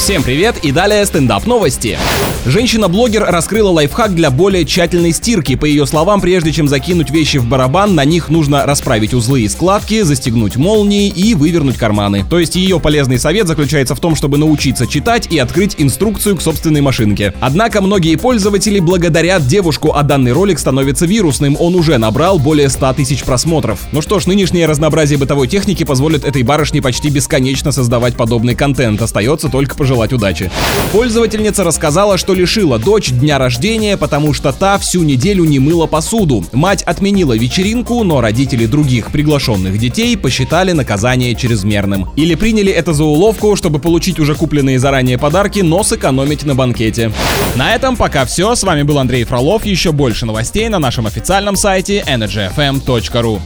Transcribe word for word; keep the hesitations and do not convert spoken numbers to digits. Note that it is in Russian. Всем привет и далее стендап новости. Женщина-блогер раскрыла лайфхак для более тщательной стирки. По ее словам, прежде чем закинуть вещи в барабан, на них нужно расправить узлы и складки, застегнуть молнии и вывернуть карманы. То есть ее полезный совет заключается в том, чтобы научиться читать и открыть инструкцию к собственной машинке. Однако многие пользователи благодарят девушку, а данный ролик становится вирусным. Он уже набрал более ста тысяч просмотров. Ну что ж, нынешнее разнообразие бытовой техники позволит этой барышне почти бесконечно создавать подобный контент. Остается только пожелать удачи. Пользовательница рассказала, что лишила дочь дня рождения, потому что та всю неделю не мыла посуду. Мать отменила вечеринку, но родители других приглашенных детей посчитали наказание чрезмерным. Или приняли это за уловку, чтобы получить уже купленные заранее подарки, но сэкономить на банкете. На этом пока все. С вами был Андрей Фролов. Еще больше новостей на нашем официальном сайте energy f m dot r u.